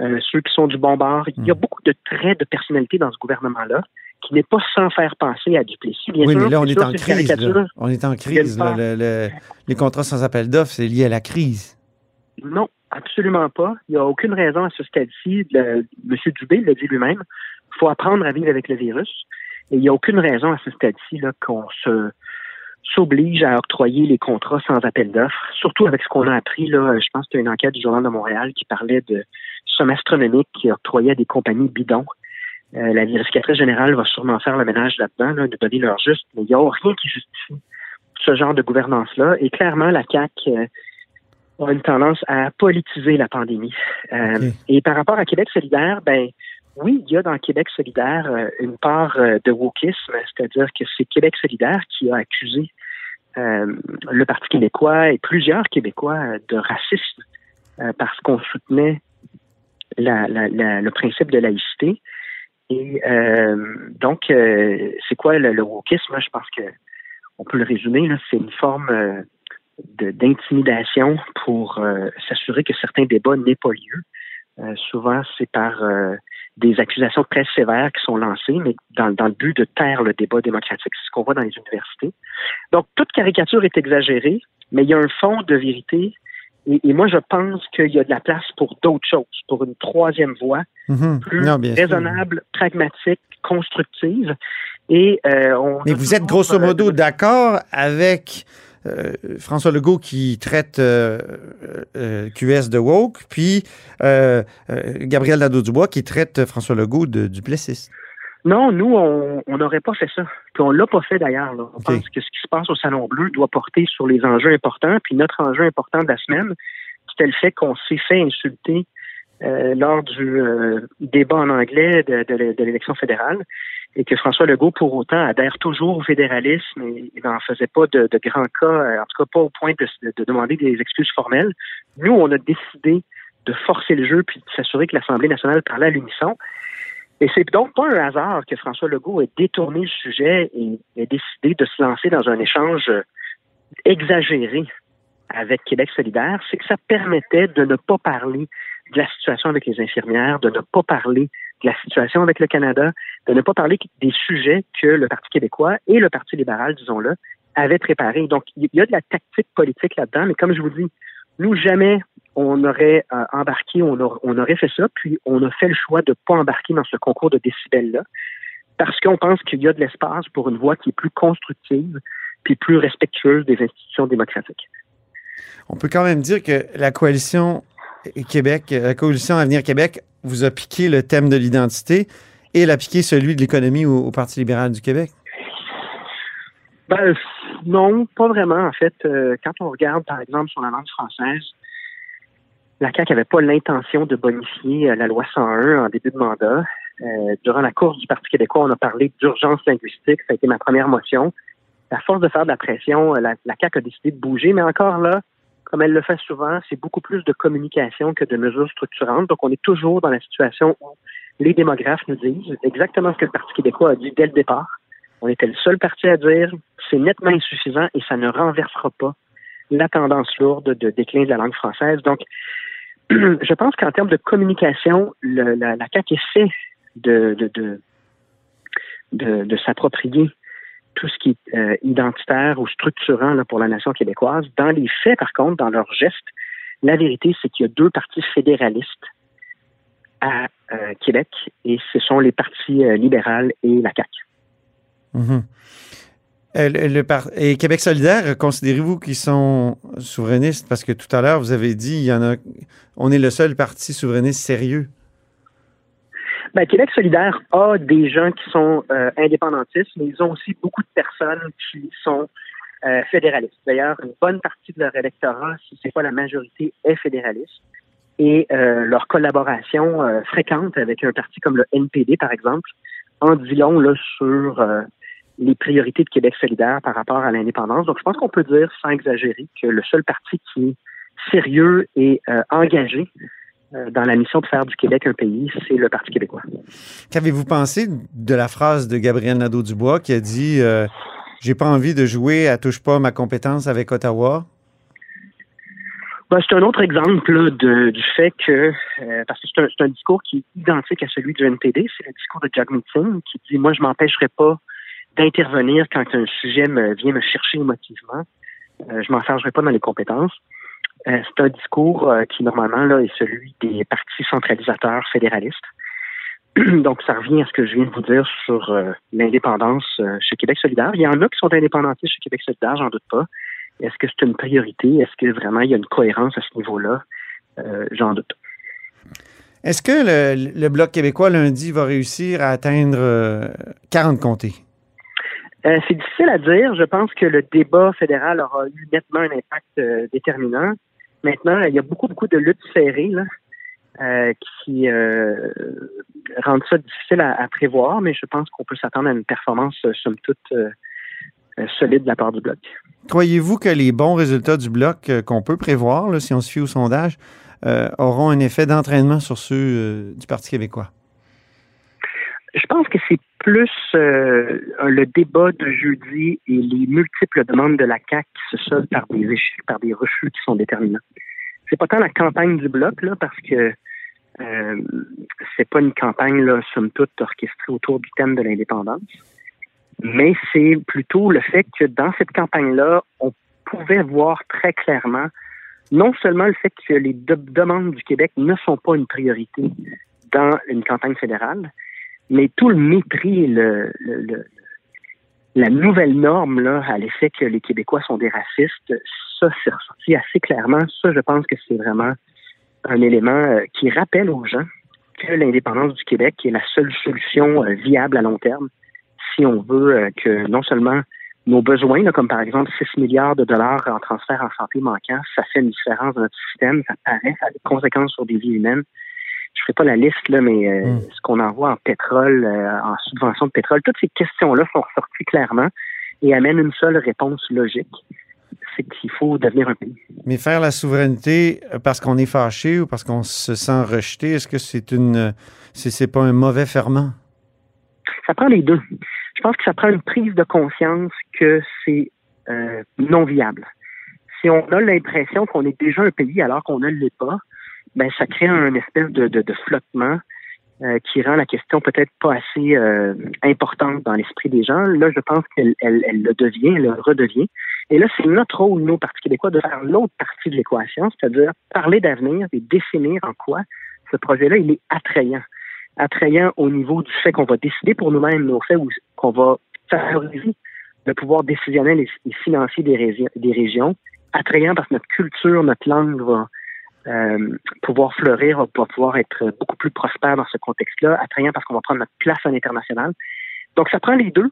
euh, ceux qui sont du bon bord. Il y a beaucoup de traits de personnalité dans ce gouvernement-là qui n'est pas sans faire penser à Duplessis. Bien oui, sûr, mais là, on est, sûr, crise, là, on est en crise. On est en crise. Les contrats sans appel d'offres, c'est lié à la crise. Non, absolument pas. Il n'y a aucune raison à ce stade-ci. Le, M. Dubé l'a dit lui-même. Il faut apprendre à vivre avec le virus. Et il n'y a aucune raison à ce stade-ci là, qu'on se, s'oblige à octroyer les contrats sans appel d'offres, surtout avec ce qu'on a appris. Là, je pense qu'il y a une enquête du Journal de Montréal qui parlait de sommes astronomiques qui octroyaient à des compagnies bidons. Euh, la vérificatrice générale va sûrement faire le ménage là-dedans, là, de donner leur juste, mais il n'y a rien qui justifie ce genre de gouvernance-là. Et clairement, la C A Q... Euh, ont une tendance à politiser la pandémie. Euh, okay. Et par rapport à Québec solidaire, ben oui, il y a dans Québec solidaire euh, une part euh, de wokisme, c'est-à-dire que c'est Québec solidaire qui a accusé euh, le Parti québécois et plusieurs Québécois euh, de racisme euh, parce qu'on soutenait la, la, la, le principe de laïcité. Et euh, donc, euh, c'est quoi le, le wokisme? Je pense que on peut le résumer, là, c'est une forme euh, de, d'intimidation pour euh, s'assurer que certains débats n'aient pas lieu. Euh, souvent, c'est par euh, des accusations très sévères qui sont lancées, mais dans, dans le but de taire le débat démocratique. C'est ce qu'on voit dans les universités. Donc, toute caricature est exagérée, mais il y a un fond de vérité. Et, et moi, je pense qu'il y a de la place pour d'autres choses, pour une troisième voie mm-hmm. plus non, raisonnable, sûr. pragmatique, constructive. Et euh, on. Mais vous êtes grosso modo euh, d'accord avec euh, François Legault qui traite euh, euh, Q S de woke, puis euh, euh, Gabriel Nadeau-Dubois qui traite François Legault de duplessiste. Non, nous, on n'aurait pas fait ça. Puis on l'a pas fait d'ailleurs. Là. On okay. pense que ce qui se passe au Salon Bleu doit porter sur les enjeux importants. Puis notre enjeu important de la semaine, c'était le fait qu'on s'est fait insulter euh, lors du euh, débat en anglais de, de, de l'élection fédérale et que François Legault, pour autant, adhère toujours au fédéralisme et, et n'en faisait pas de, de grands cas, en tout cas pas au point de, de demander des excuses formelles. Nous, on a décidé de forcer le jeu puis de s'assurer que l'Assemblée nationale parlait à l'unisson. Et c'est donc pas un hasard que François Legault ait détourné le sujet et ait décidé de se lancer dans un échange exagéré avec Québec solidaire. C'est que ça permettait de ne pas parler de la situation avec les infirmières, de ne pas parler de la situation avec le Canada, de ne pas parler des sujets que le Parti québécois et le Parti libéral, disons-le, avaient préparés. Donc, il y a de la tactique politique là-dedans, mais comme je vous dis, nous, jamais on aurait euh, embarqué, on, a, on aurait fait ça, puis on a fait le choix de ne pas embarquer dans ce concours de décibels-là, parce qu'on pense qu'il y a de l'espace pour une voie qui est plus constructive puis plus respectueuse des institutions démocratiques. On peut quand même dire que la Coalition Québec, la Coalition Avenir Québec vous a piqué le thème de l'identité et elle a piqué celui de l'économie au, au Parti libéral du Québec. Ben, non, pas vraiment, en fait. Euh, quand on regarde, par exemple, sur la langue française, la C A Q n'avait pas l'intention de bonifier euh, la loi cent un en début de mandat. Euh, durant la course du Parti québécois, on a parlé d'urgence linguistique. Ça a été ma première motion. À force de faire de la pression, euh, la, la C A Q a décidé de bouger. Mais encore là, comme elle le fait souvent, c'est beaucoup plus de communication que de mesures structurantes. Donc, on est toujours dans la situation où les démographes nous disent exactement ce que le Parti québécois a dit dès le départ. On était le seul parti à dire c'est nettement insuffisant et ça ne renversera pas la tendance lourde de déclin de la langue française. Donc, je pense qu'en termes de communication, le, la, la C A Q essaie de, de, de, de, de s'approprier tout ce qui est euh, identitaire ou structurant là, pour la nation québécoise. Dans les faits, par contre, dans leurs gestes, la vérité, c'est qu'il y a deux partis fédéralistes à euh, Québec et ce sont les partis euh, libéraux et la C A Q. Mmh. Le, le par- et Québec solidaire, considérez-vous qu'ils sont souverainistes? Parce que tout à l'heure, vous avez dit il y en a, on est le seul parti souverainiste sérieux. Ben, Québec solidaire a des gens qui sont euh, indépendantistes, mais ils ont aussi beaucoup de personnes qui sont euh, fédéralistes. D'ailleurs, une bonne partie de leur électorat, si ce n'est pas la majorité, est fédéraliste. Et euh, leur collaboration euh, fréquente avec un parti comme le N P D, par exemple, en dit long là, sur... Euh, les priorités de Québec solidaire par rapport à l'indépendance. Donc, je pense qu'on peut dire, sans exagérer, que le seul parti qui est sérieux et euh, engagé euh, dans la mission de faire du Québec un pays, c'est le Parti québécois. Qu'avez-vous pensé de la phrase de Gabriel Nadeau-Dubois qui a dit euh, « J'ai pas envie de jouer à touche pas ma compétence avec Ottawa ». Ben, c'est un autre exemple là, de, du fait que, euh, parce que c'est un, c'est un discours qui est identique à celui du N P D, c'est le discours de Jagmeet Singh qui dit « Moi, je m'empêcherai pas d'intervenir quand un sujet me vient me chercher émotivement. Euh, je m'en chargerai pas dans les compétences. Euh, c'est un discours euh, qui, normalement, là, est celui des partis centralisateurs fédéralistes. Donc, ça revient à ce que je viens de vous dire sur euh, l'indépendance euh, chez Québec solidaire. Il y en a qui sont indépendantistes chez Québec solidaire, j'en doute pas. Est-ce que c'est une priorité? Est-ce que vraiment il y a une cohérence à ce niveau-là? Euh, j'en doute. Est-ce que le, le Bloc québécois, lundi, va réussir à atteindre euh, quarante comtés? Euh, c'est difficile à dire. Je pense que le débat fédéral aura eu nettement un impact euh, déterminant. Maintenant, il y a beaucoup, beaucoup de luttes serrées là, euh, qui euh, rendent ça difficile à, à prévoir, mais je pense qu'on peut s'attendre à une performance, euh, somme toute, euh, euh, solide de la part du Bloc. Croyez-vous que les bons résultats du Bloc euh, qu'on peut prévoir, là, si on se fie au sondage, euh, auront un effet d'entraînement sur ceux euh, du Parti québécois? Je pense que c'est plus euh, le débat de jeudi et les multiples demandes de la C A Q qui se soldent par des échecs, par des refus qui sont déterminants. C'est pas tant la campagne du Bloc, là, parce que euh, c'est pas une campagne, là, somme toute, orchestrée autour du thème de l'indépendance, mais c'est plutôt le fait que dans cette campagne-là, on pouvait voir très clairement non seulement le fait que les de- demandes du Québec ne sont pas une priorité dans une campagne fédérale, mais tout le mépris, le, le, le, la nouvelle norme là, à l'effet que les Québécois sont des racistes, ça s'est ressorti assez clairement. Ça, je pense que c'est vraiment un élément qui rappelle aux gens que l'indépendance du Québec est la seule solution viable à long terme si on veut que non seulement nos besoins, là, comme par exemple six milliards de dollars en transfert en santé manquants, ça fait une différence dans notre système, ça paraît, ça a des conséquences sur des vies humaines. Je ne ferai pas la liste, là, mais euh, mmh. ce qu'on envoie en pétrole, euh, en subvention de pétrole, toutes ces questions-là sont ressorties clairement et amènent une seule réponse logique, c'est qu'il faut devenir un pays. Mais faire la souveraineté parce qu'on est fâché ou parce qu'on se sent rejeté, est-ce que c'est une, c'est, c'est pas un mauvais ferment? Ça prend les deux. Je pense que ça prend une prise de conscience que c'est euh, non viable. Si on a l'impression qu'on est déjà un pays alors qu'on ne l'est pas, ben ça crée un espèce de, de, de flottement euh, qui rend la question peut-être pas assez euh, importante dans l'esprit des gens. Là, je pense qu'elle elle, elle le devient, elle le redevient. Et là, c'est notre rôle, nous, Parti québécois, de faire l'autre partie de l'équation, c'est-à-dire parler d'avenir et définir en quoi ce projet-là, il est attrayant. Attrayant au niveau du fait qu'on va décider pour nous-mêmes, au fait où, qu'on va favoriser le pouvoir décisionnel et, et financier des, régi- des régions. Attrayant parce que notre culture, notre langue va... Euh, pouvoir fleurir, on va pouvoir être beaucoup plus prospère dans ce contexte-là, attrayant parce qu'on va prendre notre place à l'international. Donc, ça prend les deux.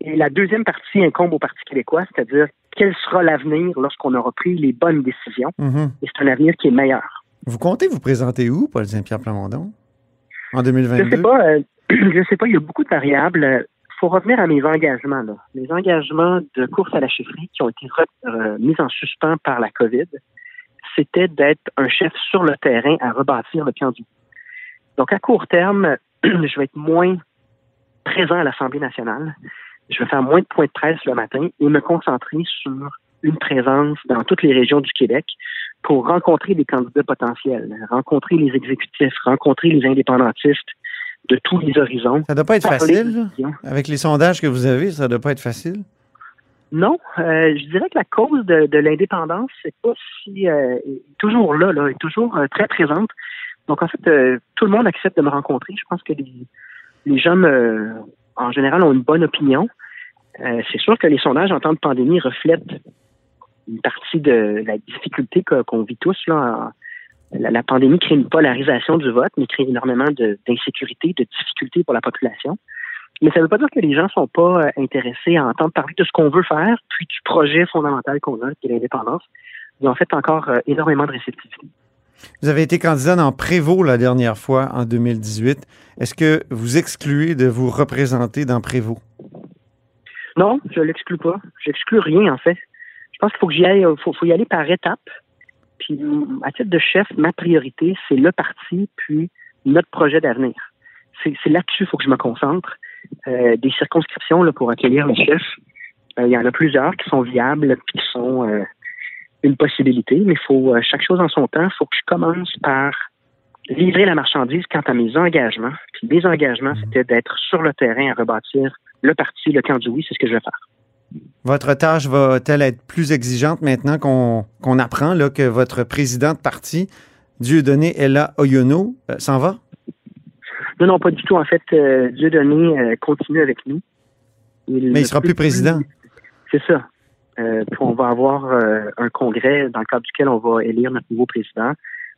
Et la deuxième partie incombe au Parti québécois, c'est-à-dire quel sera l'avenir lorsqu'on aura pris les bonnes décisions. Mm-hmm. Et c'est un avenir qui est meilleur. Vous comptez vous présenter où, Paul Saint-Pierre Plamondon, en deux mille vingt-deux? Je sais pas. Euh, je sais pas. Il y a beaucoup de variables. Il faut revenir à mes engagements, là. Mes engagements de course à la chefferie qui ont été euh, mis en suspens par la COVID. C'était d'être un chef sur le terrain à rebâtir le camp du. Donc, à court terme, je vais être moins présent à l'Assemblée nationale. Je vais faire moins de points de presse le matin et me concentrer sur une présence dans toutes les régions du Québec pour rencontrer des candidats potentiels, rencontrer les exécutifs, rencontrer les indépendantistes de tous les horizons. Ça ne doit pas être facile. Avec les sondages que vous avez, ça ne doit pas être facile. Non, euh, je dirais que la cause de, de l'indépendance, c'est pas si euh, est toujours là, là, est toujours euh, très présente. Donc en fait, euh, tout le monde accepte de me rencontrer. Je pense que les, les gens, me, en général, ont une bonne opinion. Euh, c'est sûr que les sondages en temps de pandémie reflètent une partie de la difficulté qu'on vit tous là. La, la pandémie crée une polarisation du vote, mais crée énormément de, d'insécurité, de difficultés pour la population. Mais ça ne veut pas dire que les gens ne sont pas euh, intéressés à entendre parler de ce qu'on veut faire, puis du projet fondamental qu'on a, qui est l'indépendance. Ils ont fait encore euh, énormément de réceptivité. Vous avez été candidat dans Prévost la dernière fois, en deux mille dix-huit. Est-ce que vous excluez de vous représenter dans Prévost? Non, je ne l'exclus pas. Je n'exclus rien, en fait. Je pense qu'il faut, que j'y aille, faut, faut y aller par étapes. Puis, à titre de chef, ma priorité, c'est le parti, puis notre projet d'avenir. C'est, c'est là-dessus qu'il faut que je me concentre. Euh, des circonscriptions là, pour accueillir le chef. Il euh, y en a plusieurs qui sont viables et qui sont euh, une possibilité, mais il faut euh, chaque chose en son temps. Il faut que je commence par livrer la marchandise quant à mes engagements. Puis mes engagements, c'était d'être sur le terrain à rebâtir le parti, le camp du oui, c'est ce que je vais faire. Votre tâche va-t-elle être plus exigeante maintenant qu'on, qu'on apprend là, que votre président de parti, Dieudonné Ella Oyono, euh, s'en va? Non, non, pas du tout. En fait, euh, Dieudonné euh, continue avec nous. Il Mais il ne sera plus, plus président. C'est ça. Euh, puis on va avoir euh, un congrès dans le cadre duquel on va élire notre nouveau président.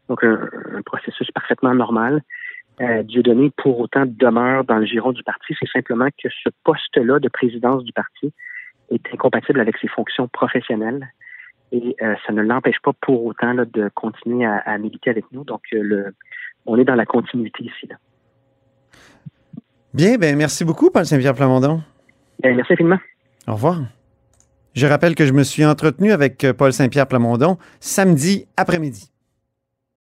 Donc, un, un processus parfaitement normal. Euh, Dieudonné, pour autant, demeure dans le giron du parti. C'est simplement que ce poste-là de présidence du parti est incompatible avec ses fonctions professionnelles. et euh, ça ne l'empêche pas pour autant là, de continuer à, à militer avec nous. Donc, euh, le, on est dans la continuité ici. Là. Bien, bien, merci beaucoup, Paul Saint-Pierre Plamondon. Bien, merci infiniment. Au revoir. Je rappelle que je me suis entretenu avec Paul Saint-Pierre Plamondon samedi après-midi.